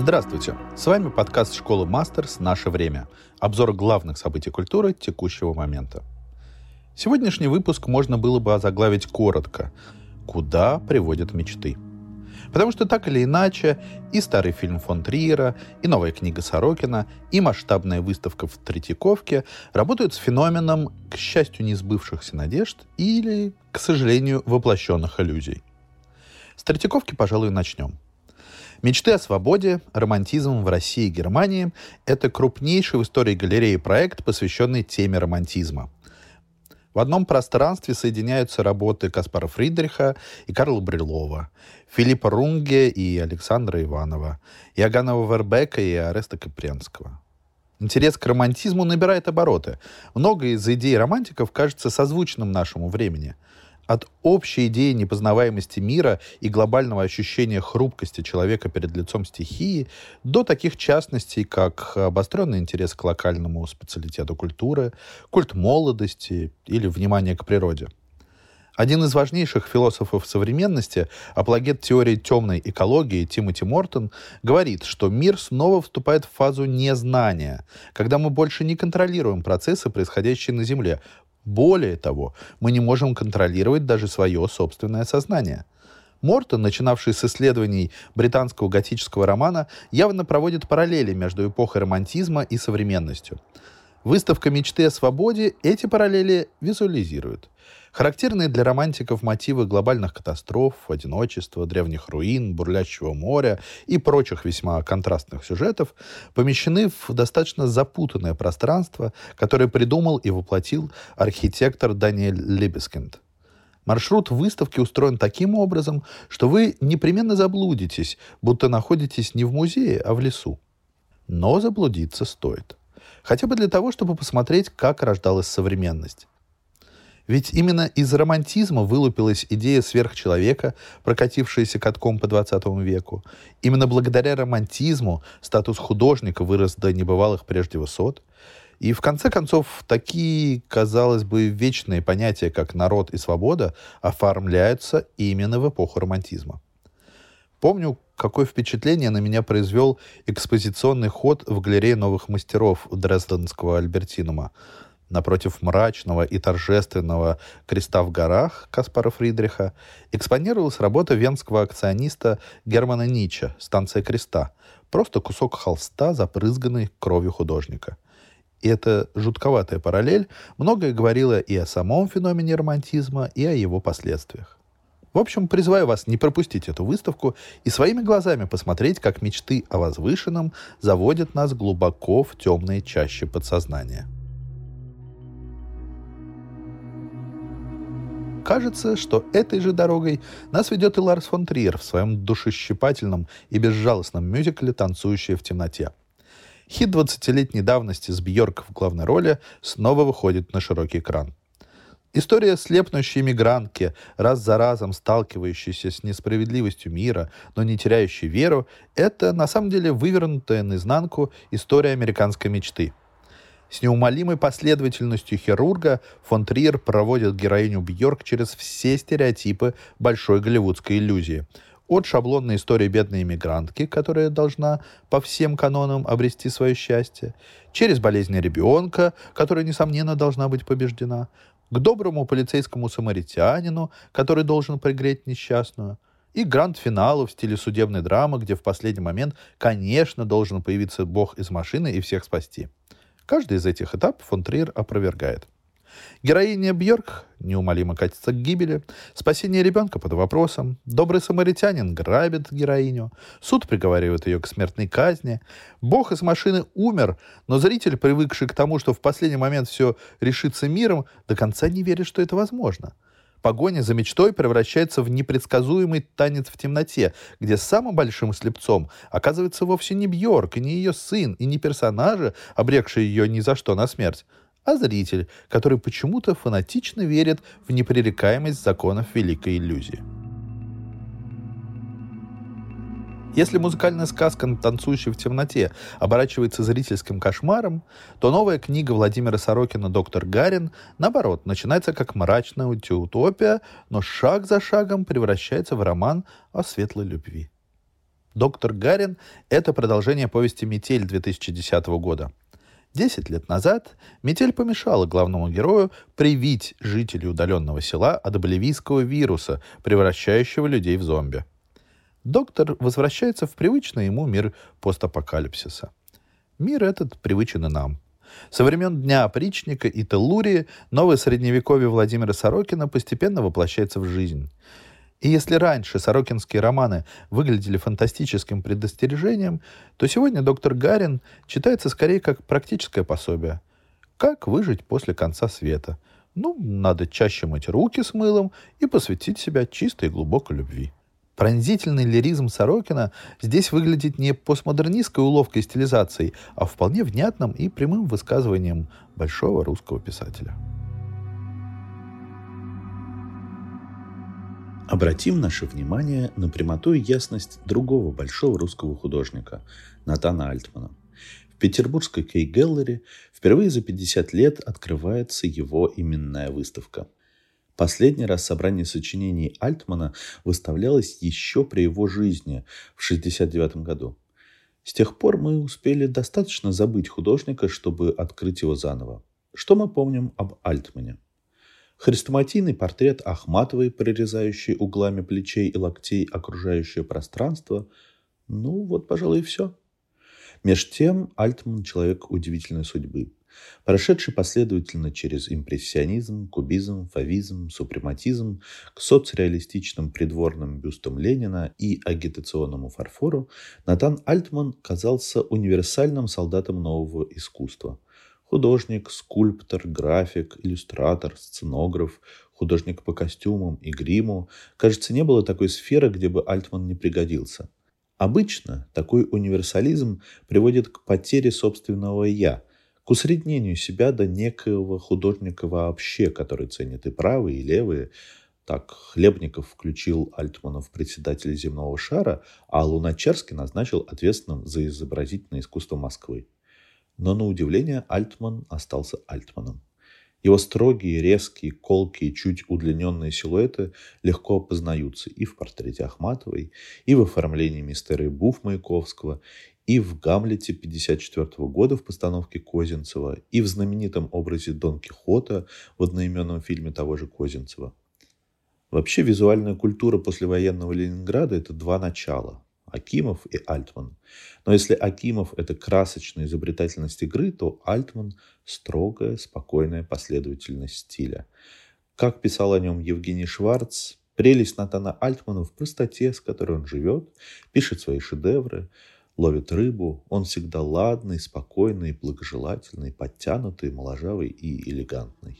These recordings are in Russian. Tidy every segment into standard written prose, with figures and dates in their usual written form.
Здравствуйте! С вами подкаст школы Мастерс «Наше время». Обзор главных событий культуры текущего момента. Сегодняшний выпуск можно было бы озаглавить коротко «Куда приводят мечты?». Потому что так или иначе и старый фильм фон Триера, и новая книга Сорокина, и масштабная выставка в Третьяковке работают с феноменом, к счастью, не сбывшихся надежд или, к сожалению, воплощенных иллюзий. С Третьяковки, пожалуй, начнем. «Мечты о свободе. Романтизм в России и Германии» — это крупнейший в истории галереи проект, посвященный теме романтизма. В одном пространстве соединяются работы Каспара Фридриха и Карла Брюллова, Филиппа Рунге и Александра Иванова, Иоганна Вербека и Ареста Капренского. Интерес к романтизму набирает обороты. Многое из идей романтиков кажется созвучным нашему времени. От общей идеи непознаваемости мира и глобального ощущения хрупкости человека перед лицом стихии до таких частностей, как обостренный интерес к локальному специалитету культуры, культ молодости или внимание к природе. Один из важнейших философов современности, апологет теории темной экологии Тимоти Мортон, говорит, что мир снова вступает в фазу незнания, когда мы больше не контролируем процессы, происходящие на Земле. Более того, мы не можем контролировать даже свое собственное сознание. Мортон, начинавший с исследований британского готического романа, явно проводит параллели между эпохой романтизма и современностью. Выставка «Мечты о свободе» эти параллели визуализирует. Характерные для романтиков мотивы глобальных катастроф, одиночества, древних руин, бурлящего моря и прочих весьма контрастных сюжетов помещены в достаточно запутанное пространство, которое придумал и воплотил архитектор Даниэль Либескинд. Маршрут выставки устроен таким образом, что вы непременно заблудитесь, будто находитесь не в музее, а в лесу. Но заблудиться стоит. Хотя бы для того, чтобы посмотреть, как рождалась современность. Ведь именно из романтизма вылупилась идея сверхчеловека, прокатившаяся катком по 20 веку. Именно благодаря романтизму статус художника вырос до небывалых прежде высот. И в конце концов, такие, казалось бы, вечные понятия, как народ и свобода, оформляются именно в эпоху романтизма. Помню, какое впечатление на меня произвел экспозиционный ход в галерее новых мастеров Дрезденского Альбертинума. Напротив мрачного и торжественного «Креста в горах» Каспара Фридриха экспонировалась работа венского акциониста Германа Нича «Станция креста». Просто кусок холста, запрызганный кровью художника. И эта жутковатая параллель многое говорила и о самом феномене романтизма, и о его последствиях. В общем, призываю вас не пропустить эту выставку и своими глазами посмотреть, как мечты о возвышенном заводят нас глубоко в темные чащи подсознания. Кажется, что этой же дорогой нас ведет и Ларс фон Триер в своем душещипательном и безжалостном мюзикле «Танцующая в темноте». Хит 20-летней давности с Бьорк в главной роли снова выходит на широкий экран. История слепнущей мигрантки, раз за разом сталкивающейся с несправедливостью мира, но не теряющей веру, это на самом деле вывернутая наизнанку история американской мечты. С неумолимой последовательностью хирурга фон Триер проводит героиню Бьорк через все стереотипы большой голливудской иллюзии. От шаблонной истории бедной эмигрантки, которая должна по всем канонам обрести свое счастье, через болезни ребенка, которая, несомненно, должна быть побеждена, к доброму полицейскому самаритянину, который должен пригреть несчастную, и гранд-финалу в стиле судебной драмы, где в последний момент, конечно, должен появиться бог из машины и всех спасти. Каждый из этих этапов фон Триер опровергает. Героиня Бьорк неумолимо катится к гибели, спасение ребенка под вопросом, добрый самаритянин грабит героиню, суд приговаривает ее к смертной казни, бог из машины умер, но зритель, привыкший к тому, что в последний момент все решится миром, до конца не верит, что это возможно. Погоня за мечтой превращается в непредсказуемый танец в темноте, где самым большим слепцом оказывается вовсе не Бьорк, и не ее сын, и не персонажи, обрекшие ее ни за что на смерть, а зритель, который почему-то фанатично верит в непререкаемость законов великой иллюзии. Если музыкальная сказка «Танцующая в темноте» оборачивается зрительским кошмаром, то новая книга Владимира Сорокина «Доктор Гарин», наоборот, начинается как мрачная утопия, но шаг за шагом превращается в роман о светлой любви. Доктор Гарин – это продолжение повести «Метель» 2010 года. 10 лет назад метель помешала главному герою привить жителей удаленного села от боливийского вируса, превращающего людей в зомби. Доктор возвращается в привычный ему мир постапокалипсиса. Мир этот привычен и нам. Со времен Дня опричника и Теллурии новое средневековье Владимира Сорокина постепенно воплощается в жизнь. И если раньше сорокинские романы выглядели фантастическим предостережением, то сегодня «Доктор Гарин» читается скорее как практическое пособие. Как выжить после конца света? Надо чаще мыть руки с мылом и посвятить себя чистой и глубокой любви. Пронзительный лиризм Сорокина здесь выглядит не постмодернистской уловкой и стилизацией, а вполне внятным и прямым высказыванием большого русского писателя. Обратим наше внимание на прямоту и ясность другого большого русского художника – Натана Альтмана. В петербургской KGallery впервые за 50 лет открывается его именная выставка. Последний раз собрание сочинений Альтмана выставлялось еще при его жизни в 1969 году. С тех пор мы успели достаточно забыть художника, чтобы открыть его заново. Что мы помним об Альтмане? Хрестоматийный портрет Ахматовой, прорезающий углами плечей и локтей окружающее пространство. Пожалуй, и все. Меж тем, Альтман – человек удивительной судьбы, прошедший последовательно через импрессионизм, кубизм, фавизм, супрематизм к соцреалистичным придворным бюстам Ленина и агитационному фарфору, Натан Альтман казался универсальным солдатом нового искусства. Художник, скульптор, график, иллюстратор, сценограф, художник по костюмам и гриму. Кажется, не было такой сферы, где бы Альтман не пригодился. Обычно такой универсализм приводит к потере собственного «я», к усреднению себя до некоего художника вообще, который ценит и правые, и левые. Так, Хлебников включил Альтмана в председателя земного шара, а Луначарский назначил ответственным за изобразительное искусство Москвы. Но, на удивление, Альтман остался Альтманом. Его строгие, резкие, колкие, чуть удлиненные силуэты легко познаются и в портрете Ахматовой, и в оформлении «Мистерии-буфф» Маяковского, и в «Гамлете» 1954 года в постановке Козинцева, и в знаменитом образе Дон Кихота в одноименном фильме того же Козинцева. Вообще, визуальная культура послевоенного Ленинграда – это два начала – Акимов и Альтман. Но если Акимов – это красочная изобретательность игры, то Альтман – строгая, спокойная последовательность стиля. Как писал о нем Евгений Шварц, прелесть Натана Альтмана в простоте, с которой он живет, пишет свои шедевры, ловит рыбу. Он всегда ладный, спокойный, благожелательный, подтянутый, моложавый и элегантный.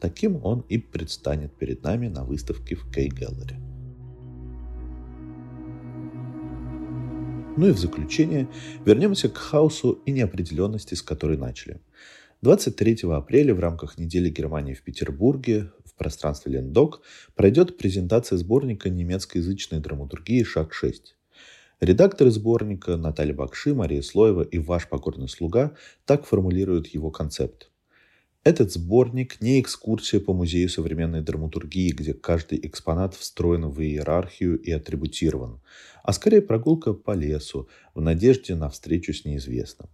Таким он и предстанет перед нами на выставке в KGallery. И в заключение вернемся к хаосу и неопределенности, с которой начали. 23 апреля в рамках недели Германии в Петербурге в пространстве Лендок пройдет презентация сборника немецкоязычной драматургии «Шаг 6». Редакторы сборника Наталья Бакши, Мария Слоева и ваш покорный слуга так формулируют его концепт. Этот сборник не экскурсия по музею современной драматургии, где каждый экспонат встроен в иерархию и атрибутирован, а скорее прогулка по лесу в надежде на встречу с неизвестным.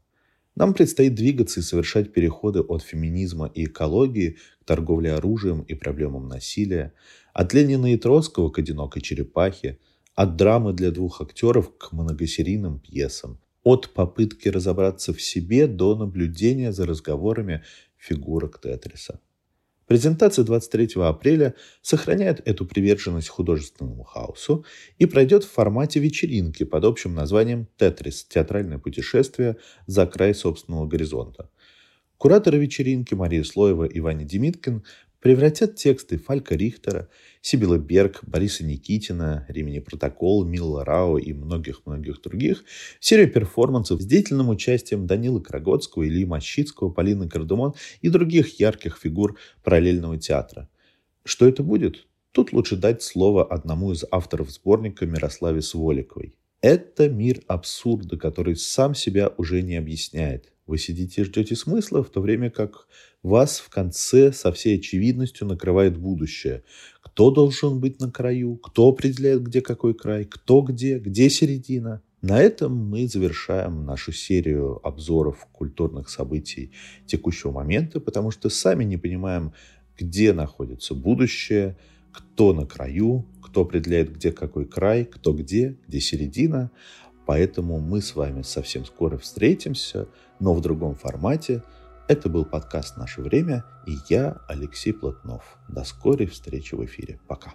Нам предстоит двигаться и совершать переходы от феминизма и экологии к торговле оружием и проблемам насилия, от Ленина и Троцкого к одинокой черепахе, от драмы для двух актеров к многосерийным пьесам, от попытки разобраться в себе до наблюдения за разговорами фигурок тетриса. Презентация 23 апреля сохраняет эту приверженность художественному хаосу и пройдет в формате вечеринки под общим названием «Тетрис. Театральное путешествие за край собственного горизонта». Кураторы вечеринки Мария Слоева и Ваня Демиткин превратят тексты Фалька Рихтера, Сибилы Берг, Бориса Никитина, Римини Протокол, Милла Рао и многих-многих других в серию перформансов с деятельным участием Данилы Краготского, Ильи Мощицкого, Полины Кардумон и других ярких фигур параллельного театра. Что это будет? Тут лучше дать слово одному из авторов сборника Мирославе Своликовой. Это мир абсурда, который сам себя уже не объясняет. Вы сидите и ждете смысла, в то время как вас в конце со всей очевидностью накрывает будущее. Кто должен быть на краю? Кто определяет, где какой край? Кто где? Где середина? На этом мы завершаем нашу серию обзоров культурных событий текущего момента, потому что сами не понимаем, где находится будущее, кто на краю, кто определяет, где какой край, кто где середина. Поэтому мы с вами совсем скоро встретимся, но в другом формате. Это был подкаст «Наше время» и я, Алексей Плотнов. До скорой встречи в эфире. Пока.